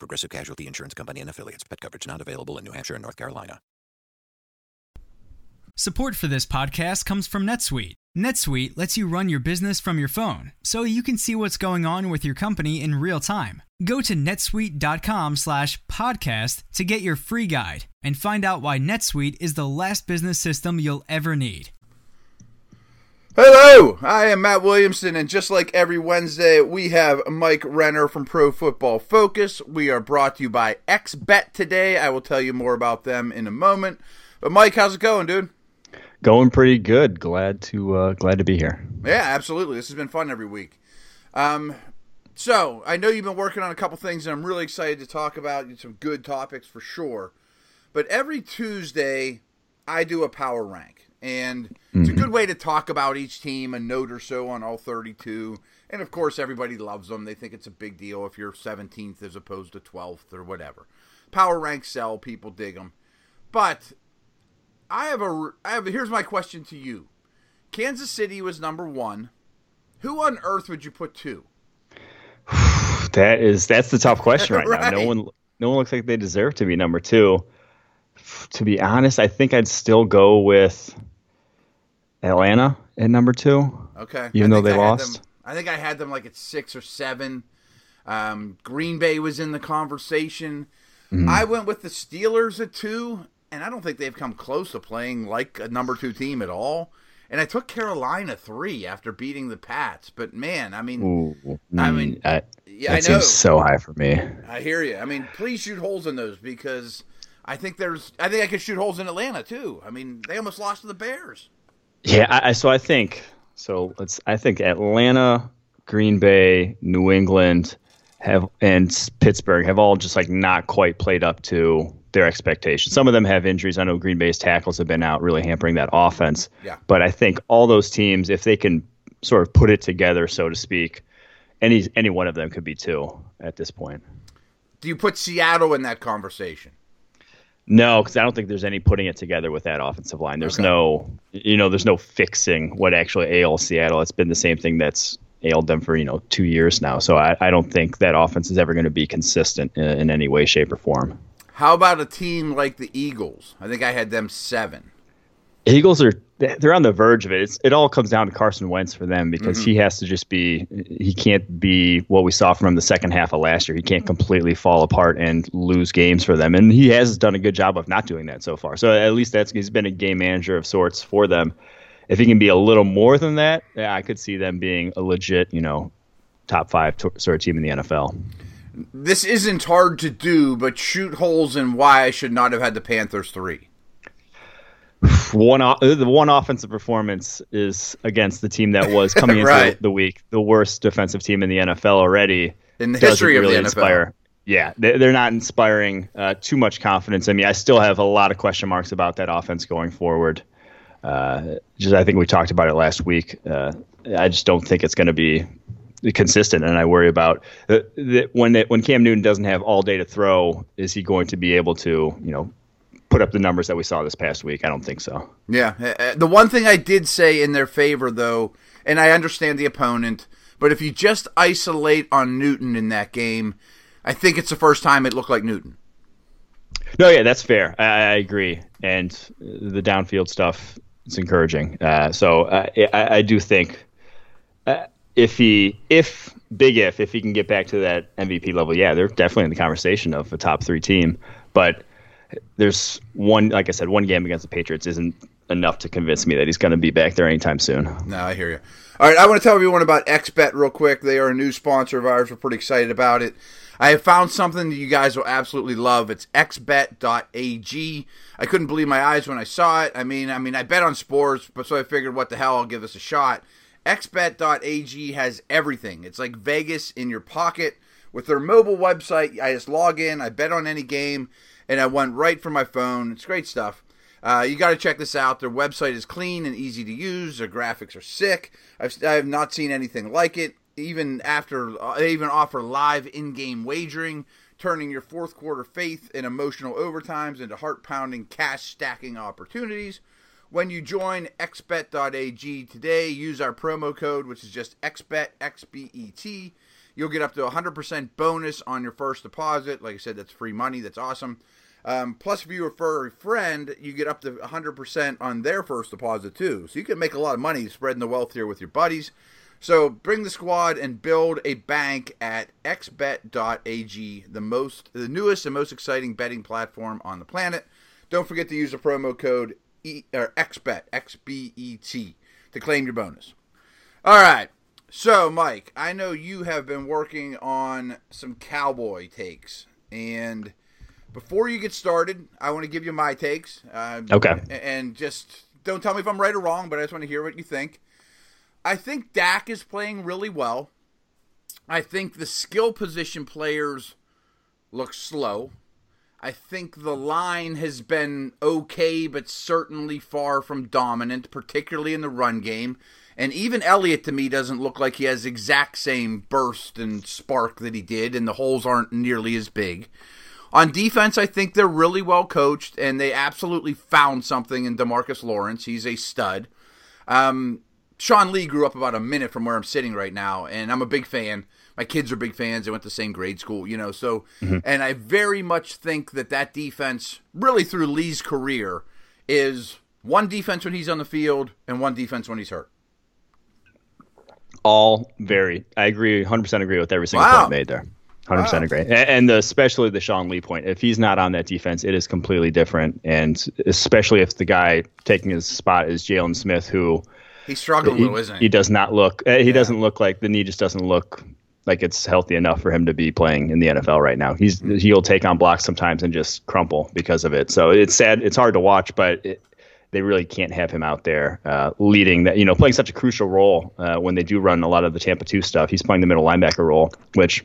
Progressive Casualty Insurance Company and affiliates. Pet coverage not available in New Hampshire and North Carolina. Support for this podcast comes from NetSuite. NetSuite lets you run your business from your phone, so you can see what's going on with your company in real time. Go to netsuite.com/podcast to get your free guide and find out why NetSuite is the last business system you'll ever need. Hello, I am Matt Williamson, and just like every Wednesday, we have Mike Renner from Pro Football Focus. We are brought to you by XBet today. I will tell you more about them in a moment. But Mike, how's it going, dude? Going pretty good. Glad to be here. Yeah, absolutely. This has been fun every week. So I know you've been working on a couple things, and I'm really excited to talk about some good topics for sure. But every Tuesday, I do a power rank, and it's a good way to talk about each team, a note or so on all 32. And of course, everybody loves them. They think it's a big deal if you're 17th as opposed to 12th or whatever. Power ranks sell. People dig them, but here's my question to you. Kansas City was number 1. Who on earth would you put 2? That's the tough question right, right now. No one looks like they deserve to be number 2. To be honest, I think I'd still go with Atlanta at number 2. Okay. Even though they lost. I think I had them like at 6 or 7. Green Bay was in the conversation. Mm-hmm. I went with the Steelers at 2. And I don't think they've come close to playing like a number 2 team at all. And I took Carolina 3 after beating the Pats. But man, I know. Seems so high for me. I hear you. I mean, please shoot holes in those because I think I could shoot holes in Atlanta too. I mean, they almost lost to the Bears. Yeah. I think Atlanta, Green Bay, New England, and Pittsburgh have all just like not quite played up to their expectations. Some of them have injuries. I know Green Bay's tackles have been out, really hampering that offense. Yeah. But I think all those teams, if they can sort of put it together, so to speak, any one of them could be 2 at this point. Do you put Seattle in that conversation? No, because I don't think there's any putting it together with that offensive line. There's no fixing what actually ails Seattle. It's been the same thing that's ailed them for 2 years now. So I don't think that offense is ever going to be consistent in any way, shape, or form. How about a team like the Eagles? I think I had them 7. Eagles they're on the verge of it. It all comes down to Carson Wentz for them because he has to just be – he can't be what we saw from him the second half of last year. He can't completely fall apart and lose games for them, and he has done a good job of not doing that so far. So at least he's been a game manager of sorts for them. If he can be a little more than that, yeah, I could see them being a legit, top 5 sort of team in the NFL. This isn't hard to do, but shoot holes in why I should not have had the Panthers 3. The one offensive performance is against the team that was coming into the week the worst defensive team in the NFL already. In the history of the NFL. Yeah, they're not inspiring too much confidence. I mean, I still have a lot of question marks about that offense going forward. I think we talked about it last week. I just don't think it's going to be consistent, and I worry about when Cam Newton doesn't have all day to throw, is he going to be able to, put up the numbers that we saw this past week? I don't think so. Yeah. The one thing I did say in their favor, though, and I understand the opponent, but if you just isolate on Newton in that game, I think it's the first time it looked like Newton. No, yeah, that's fair. I agree. And the downfield stuff is encouraging. So I do think if he can get back to that MVP level, yeah, they're definitely in the conversation of a top 3 team. But there's one game against the Patriots isn't enough to convince me that he's going to be back there anytime soon. No, I hear you. All right, I want to tell everyone about XBet real quick. They are a new sponsor of ours. We're pretty excited about it. I have found something that you guys will absolutely love. It's xbet.ag. I couldn't believe my eyes when I saw it. I mean, I bet on sports, but so I figured, what the hell, I'll give this a shot. XBet.ag has everything. It's like Vegas in your pocket. With their mobile website, I just log in, I bet on any game, and I won right from my phone. It's great stuff. You got to check this out. Their website is clean and easy to use. Their graphics are sick. I have not seen anything like it. They even offer live in-game wagering, turning your fourth quarter faith in emotional overtimes into heart-pounding cash-stacking opportunities. When you join xbet.ag today, use our promo code, which is just XBet, X-B-E-T. You'll get up to 100% bonus on your first deposit. Like I said, that's free money. That's awesome. Plus, if you refer a friend, you get up to 100% on their first deposit, too. So you can make a lot of money spreading the wealth here with your buddies. So bring the squad and build a bank at xbet.ag, the newest and most exciting betting platform on the planet. Don't forget to use the promo code XBET, X-B-E-T, to claim your bonus. All right. So, Mike, I know you have been working on some Cowboy takes, and before you get started, I want to give you my takes. Okay. And just don't tell me if I'm right or wrong, but I just want to hear what you think. I think Dak is playing really well. I think the skill position players look slow. I think the line has been okay, but certainly far from dominant, particularly in the run game. And even Elliott, to me, doesn't look like he has the exact same burst and spark that he did, and the holes aren't nearly as big. On defense, I think they're really well coached, and they absolutely found something in DeMarcus Lawrence. He's a stud. Sean Lee grew up about a minute from where I'm sitting right now, and I'm a big fan. My kids are big fans. They went to the same grade school, you know. So, And I very much think that defense, really through Lee's career, is one defense when he's on the field and one defense when he's hurt. I agree, 100% agree with every single point made there. 100% agree. And especially the Sean Lee point. If he's not on that defense, it is completely different. And especially if the guy taking his spot is Jaylon Smith, who he's struggling with, isn't he? He does not look. He doesn't look like the knee just doesn't look like it's healthy enough for him to be playing in the NFL right now. He'll take on blocks sometimes and just crumple because of it. So it's sad. It's hard to watch, but they really can't have him out there leading that. You know, playing such a crucial role when they do run a lot of the Tampa 2 stuff. He's playing the middle linebacker role, which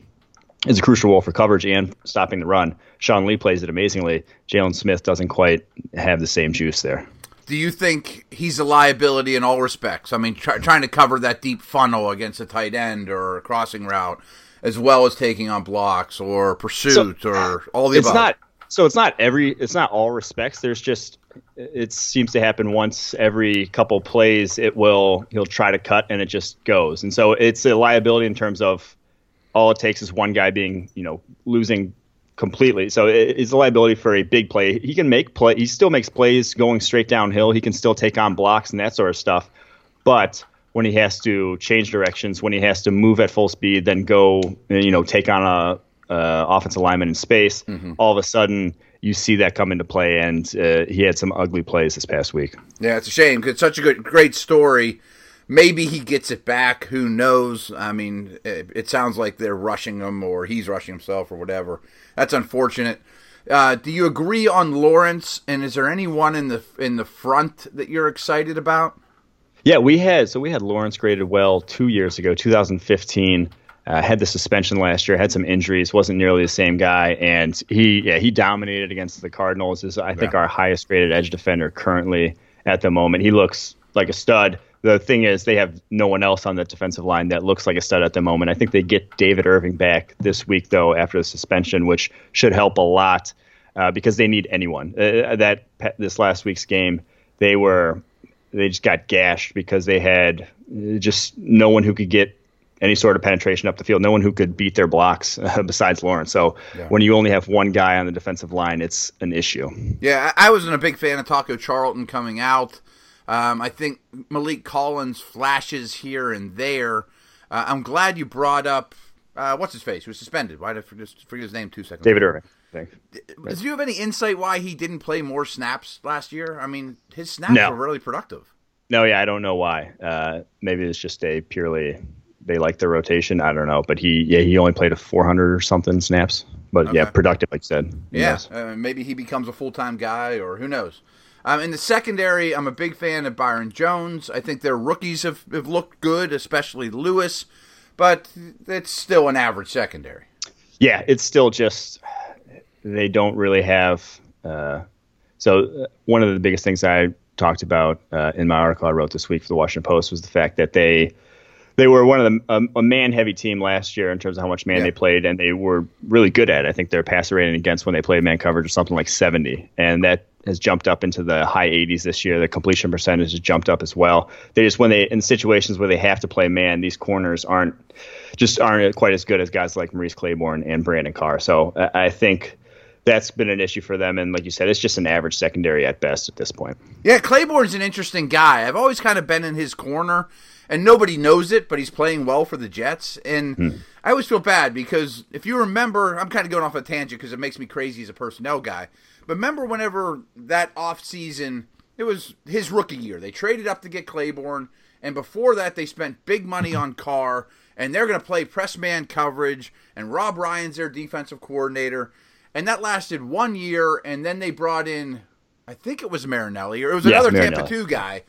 is a crucial role for coverage and stopping the run. Sean Lee plays it amazingly. Jaylon Smith doesn't quite have the same juice there. Do you think he's a liability in all respects? I mean, trying to cover that deep funnel against a tight end or a crossing route, as well as taking on blocks or pursuit or all the above. It's not all respects. There's just, it seems to happen once every couple plays. He'll try to cut and it just goes. And so it's a liability in terms of, all it takes is one guy being, losing completely. So it's a liability for a big play. He can make play. He still makes plays going straight downhill. He can still take on blocks and that sort of stuff. But when he has to change directions, when he has to move at full speed, then go, take on a offensive lineman in space, all of a sudden you see that come into play. And he had some ugly plays this past week. Yeah, it's a shame because it's such a great story. Maybe he gets it back. Who knows? I mean, it sounds like they're rushing him or he's rushing himself or whatever. That's unfortunate. Do you agree on Lawrence? And is there anyone in the front that you're excited about? Yeah, we had Lawrence graded well 2 years ago, 2015. Had the suspension last year, had some injuries, wasn't nearly the same guy, and he dominated against the Cardinals. Is I think our highest graded edge defender currently at the moment. He looks like a stud. The thing is, they have no one else on that defensive line that looks like a stud at the moment. I think they get David Irving back this week, though, after the suspension, which should help a lot because they need anyone. This last week's game, they just got gashed because they had just no one who could get any sort of penetration up the field, no one who could beat their blocks besides Lawrence. So when you only have one guy on the defensive line, it's an issue. Yeah, I wasn't a big fan of Taco Charlton coming out. I think Malik Collins flashes here and there. I'm glad you brought up what's-his-face, who was suspended. Why did I forget his name 2 seconds ago? David Irving, thanks. Do you have any insight why he didn't play more snaps last year? I mean, his snaps were really productive. No, I don't know why. Maybe it's just they like their rotation. I don't know. But he only played 400 or something snaps. But, productive, like you said. Yeah, maybe he becomes a full-time guy or who knows. In the secondary, I'm a big fan of Byron Jones. I think their rookies have looked good, especially Lewis, but it's still an average secondary. Yeah, it's still just they don't really have. So one of the biggest things I talked about in my article I wrote this week for the Washington Post was the fact that they were one of the a man-heavy team last year in terms of how much man they played, and they were really good at it. I think their passer rating against when they played man coverage was something like 70, and that has jumped up into the high 80s this year. Their completion percentage has jumped up as well. They just in situations where they have to play man, these corners aren't quite as good as guys like Morris Claiborne and Brandon Carr. So I think that's been an issue for them, and like you said, it's just an average secondary at best at this point. Yeah, Claiborne's an interesting guy. I've always kind of been in his corner. And nobody knows it, but he's playing well for the Jets. And I always feel bad because if you remember, I'm kind of going off a tangent because it makes me crazy as a personnel guy. But remember whenever that offseason, it was his rookie year. They traded up to get Claiborne. And before that, they spent big money on Carr. And they're going to play press man coverage. And Rob Ryan's their defensive coordinator. And that lasted 1 year. And then they brought in, I think it was Marinelli, or it was another Marinelli. Tampa 2 guy.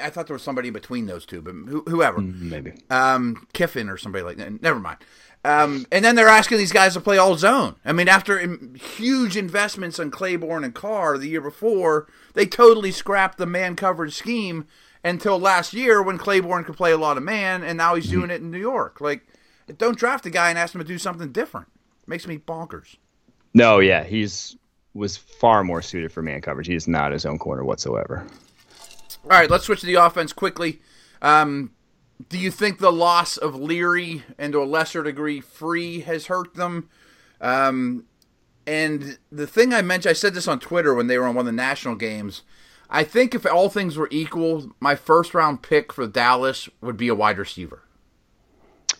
I thought there was somebody in between those two, but whoever. Maybe. Kiffin or somebody like that. Never mind. And then they're asking these guys to play all zone. I mean, after huge investments on Claiborne and Carr the year before, they totally scrapped the man coverage scheme until last year when Claiborne could play a lot of man, and now he's doing it in New York. Like, don't draft a guy and ask him to do something different. It makes me bonkers. No, yeah, was far more suited for man coverage. He is not his own corner whatsoever. All right, let's switch to the offense quickly. Do you think the loss of Leary and, to a lesser degree, Free has hurt them? And the thing I mentioned, I said this on Twitter when they were on one of the national games. I think if all things were equal, my first-round pick for Dallas would be a wide receiver.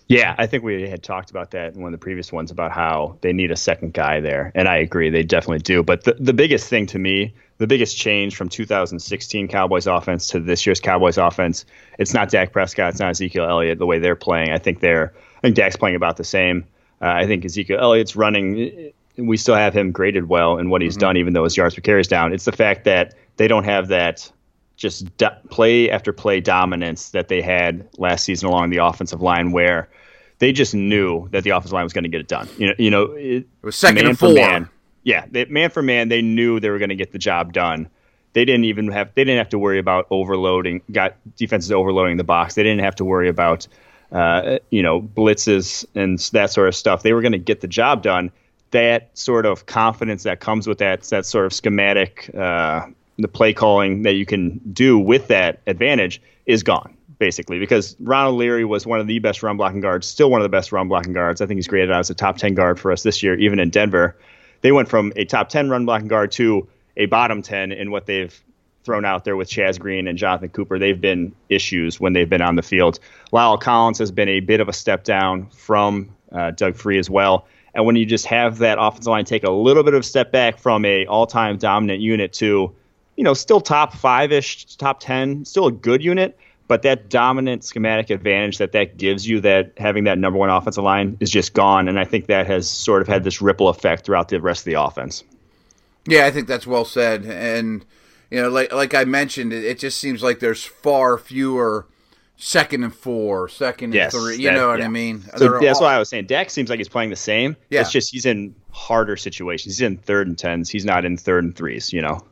Yeah, I think we had talked about that in one of the previous ones about how they need a second guy there, and I agree, they definitely do. But the biggest thing to me, the biggest change from 2016 Cowboys offense to this year's Cowboys offense, it's not Dak Prescott, it's not Ezekiel Elliott, the way they're playing. I think Dak's playing about the same. I think Ezekiel Elliott's running, we still have him graded well in what he's done, even though his yards per carry is down. It's the fact that they don't have that just play after play dominance that they had last season along the offensive line, where they just knew that the offensive line was going to get it done. It was second and 4. Yeah, man for man, they knew they were going to get the job done. They didn't even have to worry about defenses overloading the box. They didn't have to worry about blitzes and that sort of stuff. They were going to get the job done. That sort of confidence that comes with that sort of schematic, the play calling that you can do with that advantage is gone, basically, because Ronald Leary was one of the best run blocking guards, still one of the best run blocking guards. I think he's graded out as a top 10 guard for us this year, even in Denver. They went from a top 10 run blocking guard to a bottom 10 in what they've thrown out there with Chaz Green and Jonathan Cooper. They've been issues when they've been on the field. La'el Collins has been a bit of a step down from Doug Free as well. And when you just have that offensive line take a little bit of a step back from a all-time dominant unit to, still top 5-ish, top 10, still a good unit, but that dominant schematic advantage that gives you, that having that number one offensive line, is just gone. And I think that has sort of had this ripple effect throughout the rest of the offense. Yeah, I think that's well said. And, like I mentioned, it just seems like there's far fewer second and 4, second and 3. I mean? So that's why I was saying Dak seems like he's playing the same. Yeah. It's just he's in harder situations. He's in 3rd and 10s. He's not in 3rd and 3s,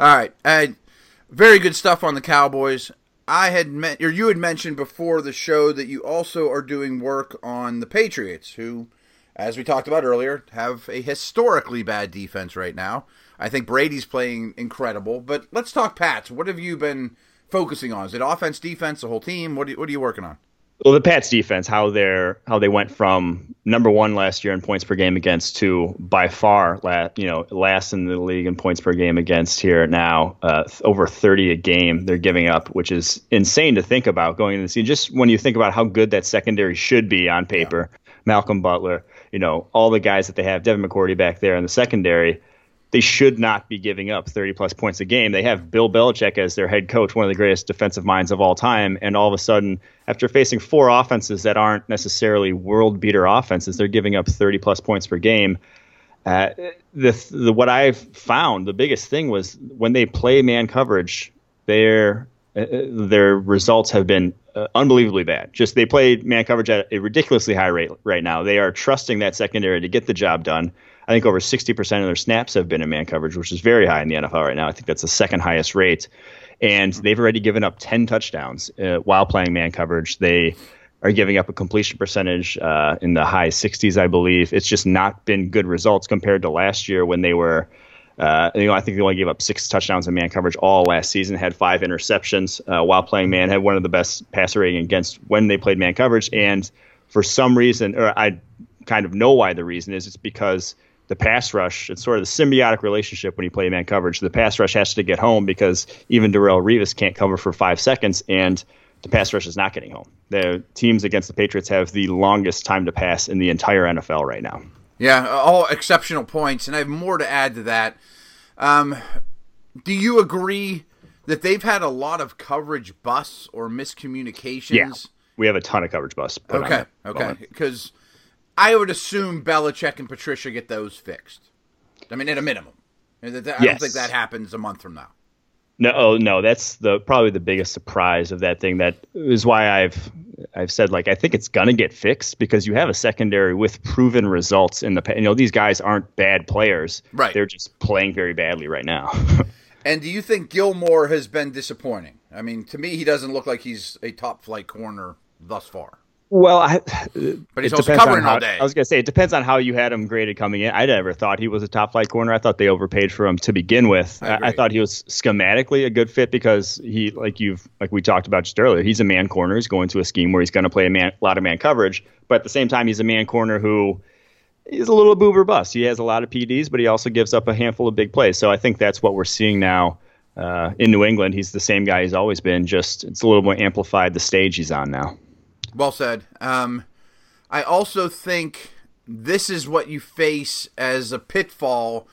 All right. Very good stuff on the Cowboys. You had mentioned before the show that you also are doing work on the Patriots, who, as we talked about earlier, have a historically bad defense right now. I think Brady's playing incredible, but let's talk Pats. What have you been focusing on? Is it offense, defense, the whole team? What are you working on? Well, the Pats defense, how they went from number one last year in points per game against to by far last in the league in points per game against here now, over 30 a game they're giving up, which is insane to think about going into the season. Just when you think about how good that secondary should be on paper, Malcolm Butler, all the guys that they have, Devin McCourty back there in the secondary, they should not be giving up 30-plus points a game. They have Bill Belichick as their head coach, one of the greatest defensive minds of all time, and all of a sudden, after facing 4 offenses that aren't necessarily world-beater offenses, they're giving up 30-plus points per game. What I've found, the biggest thing was when they play man coverage, their their results have been unbelievably bad. Just they play man coverage at a ridiculously high rate right now. They are trusting that secondary to get the job done. I think over 60% of their snaps have been in man coverage, which is very high in the NFL right now. I think that's the second highest rate. And they've already given up 10 touchdowns while playing man coverage. They are giving up a completion percentage in the high 60s, I believe. It's just not been good results compared to last year when they were I think they only gave up 6 touchdowns in man coverage all last season, had 5 interceptions while playing man, had one of the best passer rating against when they played man coverage. And for some reason, or I kind of know why the reason is, it's because the pass rush, it's sort of the symbiotic relationship when you play man coverage. The pass rush has to get home because even Darrelle Revis can't cover for 5 seconds, and the pass rush is not getting home. The teams against the Patriots have the longest time to pass in the entire NFL right now. Yeah, all exceptional points, and I have more to add to that. Do you agree that they've had a lot of coverage busts or miscommunications? Yeah, we have a ton of coverage busts. Okay, because I would assume Belichick and Patricia get those fixed. I mean, at a minimum. I don't think that happens a month from now. No, that's probably the biggest surprise of that thing. That is why I've said, like, I think it's going to get fixed, because you have a secondary with proven results in the past. You know, these guys aren't bad players. Right. They're just playing very badly right now. And do you think Gilmore has been disappointing? I mean, to me, he doesn't look like he's a top-flight corner thus far. Well, but he's also covering all day. I was going to say, it depends on how you had him graded coming in. I never thought he was a top-flight corner. I thought they overpaid for him to begin with. I thought he was schematically a good fit because he, like we talked about just earlier, he's a man corner. He's going to a scheme where he's going to play a lot of man coverage. But at the same time, he's a man corner who is a little boob or bust. He has a lot of PDs, but he also gives up a handful of big plays. So I think that's what we're seeing now in New England. He's the same guy he's always been, just it's a little more amplified the stage he's on now. Well said. I also think this is what you face as a pitfall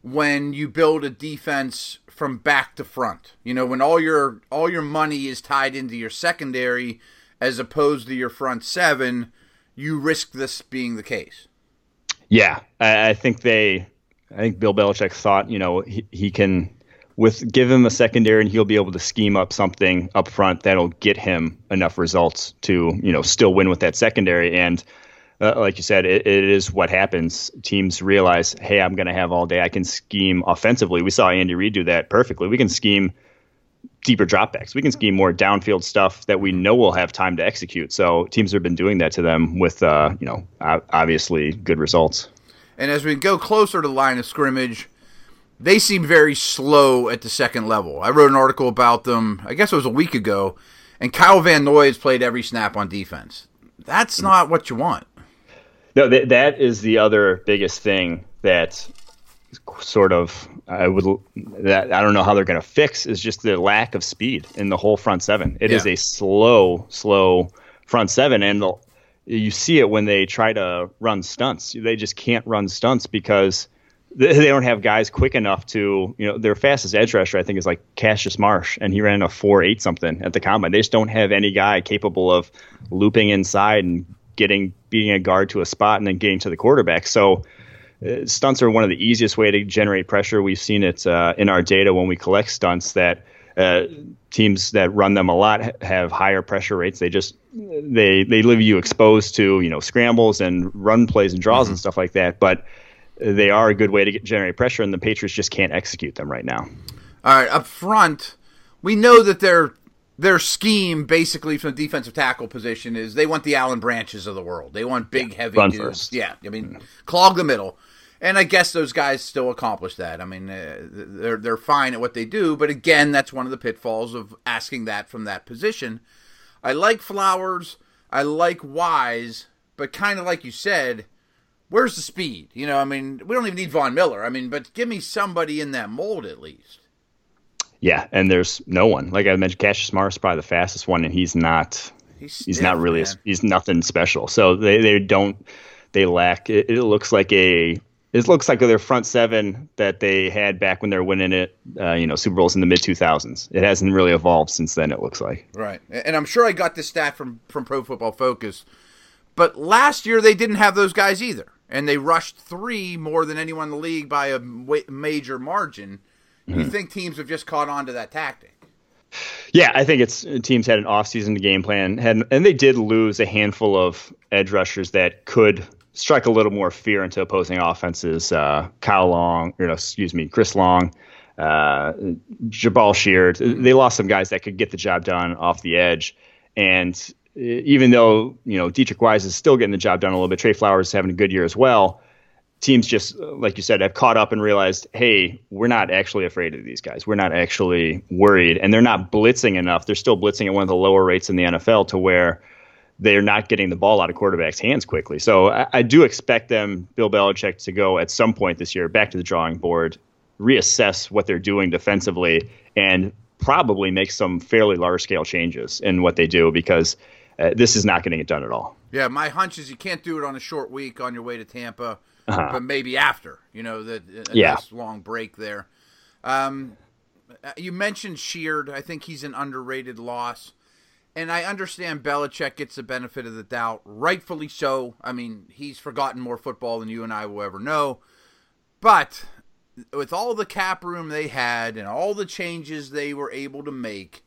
when you build a defense from back to front. You know, when all your money is tied into your secondary as opposed to your front seven, you risk this being the case. Yeah, I think Bill Belichick thought, you know, he can. Give him a secondary and he'll be able to scheme up something up front that'll get him enough results to, you know, still win with that secondary. And like you said, it is what happens. Teams realize, hey, I'm going to have all day. I can scheme offensively. We saw Andy Reid do that perfectly. We can scheme deeper dropbacks. We can scheme more downfield stuff that we know we'll have time to execute. So teams have been doing that to them with, obviously good results. And as we go closer to the line of scrimmage, they seem very slow at the second level. I wrote an article about them, I guess it was a week ago, and Kyle Van Noy has played every snap on defense. That's not what you want. No, that is the other biggest thing that sort of I don't know how they're going to fix is just the lack of speed in the whole front seven. It is a slow front seven, and you see it when they try to run stunts. They just can't run stunts because they don't have guys quick enough to, you know, their fastest edge rusher, I think, is like Cassius Marsh, and he ran a 4.8 something at the combine. They just don't have any guy capable of looping inside and beating a guard to a spot and then getting to the quarterback. So stunts are one of the easiest way to generate pressure. We've seen it in our data when we collect stunts that teams that run them a lot have higher pressher rates. They just they leave you exposed to, you know, scrambles and run plays and draws and stuff like that, but they are a good way to generate pressure, and the Patriots just can't execute them right now. All right, up front, we know that their scheme basically from the defensive tackle position is they want the Allen Branches of the world. They want big, heavy dudes. First. Yeah, I mean, clog the middle. And I guess those guys still accomplish that. I mean, they're fine at what they do, but again, that's one of the pitfalls of asking that from that position. I like Flowers. I like Wise, but kind of like you said, where's the speed? You know, I mean, we don't even need Von Miller. I mean, but give me somebody in that mold at least. Yeah, and there's no one. Like I mentioned, Cassius Marsh is probably the fastest one, and he's nothing special. So they lack. It looks like their front seven that they had back when they're winning it, Super Bowls in the mid-2000s. It hasn't really evolved since then. It looks like. Right, and I'm sure I got this stat from Pro Football Focus, but last year they didn't have those guys either. And they rushed 3 more than anyone in the league by a major margin. You think teams have just caught on to that tactic? Yeah, I think it's teams had an offseason to game plan, and they did lose a handful of edge rushers that could strike a little more fear into opposing offenses. Chris Long, Jabal Sheard. They lost some guys that could get the job done off the edge. And even though, Dietrich Wise is still getting the job done a little bit, Trey Flowers is having a good year as well. Teams just, like you said, have caught up and realized, hey, we're not actually afraid of these guys. We're not actually worried. And they're not blitzing enough. They're still blitzing at one of the lower rates in the NFL to where they're not getting the ball out of quarterbacks' hands quickly. So I do expect them, Bill Belichick, to go at some point this year back to the drawing board, reassess what they're doing defensively, and probably make some fairly large-scale changes in what they do because this is not getting it done at all. Yeah, my hunch is you can't do it on a short week on your way to Tampa. Uh-huh. But maybe after, this long break there. You mentioned Sheard. I think he's an underrated loss. And I understand Belichick gets the benefit of the doubt, rightfully so. I mean, he's forgotten more football than you and I will ever know. But with all the cap room they had and all the changes they were able to make,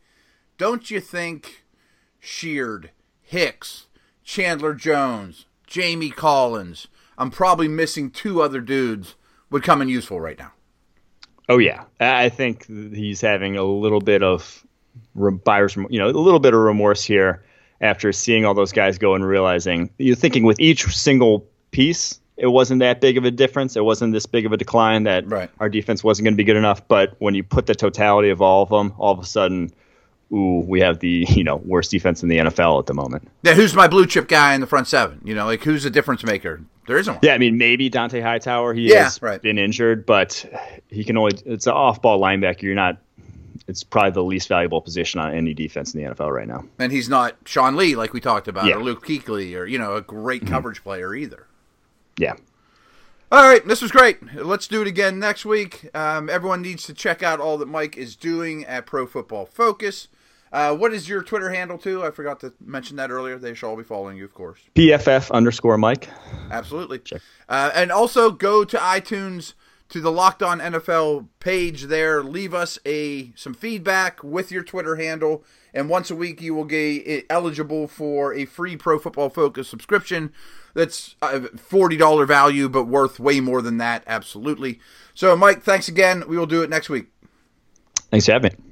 don't you think Sheard, Hicks, Chandler Jones, Jamie Collins, I'm probably missing two other dudes, would come in useful right now? Oh, yeah. I think he's having a little bit of buyer's, a little bit of remorse here after seeing all those guys go and realizing, you're thinking with each single piece, it wasn't that big of a difference. It wasn't this big of a decline that our defense wasn't going to be good enough. But when you put the totality of all of them, all of a sudden, ooh, we have the worst defense in the NFL at the moment. Yeah, who's my blue chip guy in the front seven? Who's the difference maker? There isn't one. Yeah, I mean, maybe Dante Hightower. He has been injured, but he can only. It's an off-ball linebacker. You're not. It's probably the least valuable position on any defense in the NFL right now. And he's not Sean Lee, like we talked about, or Luke Kuechly, or a great coverage player either. Yeah. All right, this was great. Let's do it again next week. Everyone needs to check out all that Mike is doing at Pro Football Focus. What is your Twitter handle, too? I forgot to mention that earlier. They shall all be following you, of course. PFF_Mike. Absolutely. Check. And also go to iTunes, to the Locked On NFL page there. Leave us some feedback with your Twitter handle. And once a week, you will get eligible for a free Pro Football Focus subscription. That's $40 value, but worth way more than that. Absolutely. So, Mike, thanks again. We will do it next week. Thanks for having me.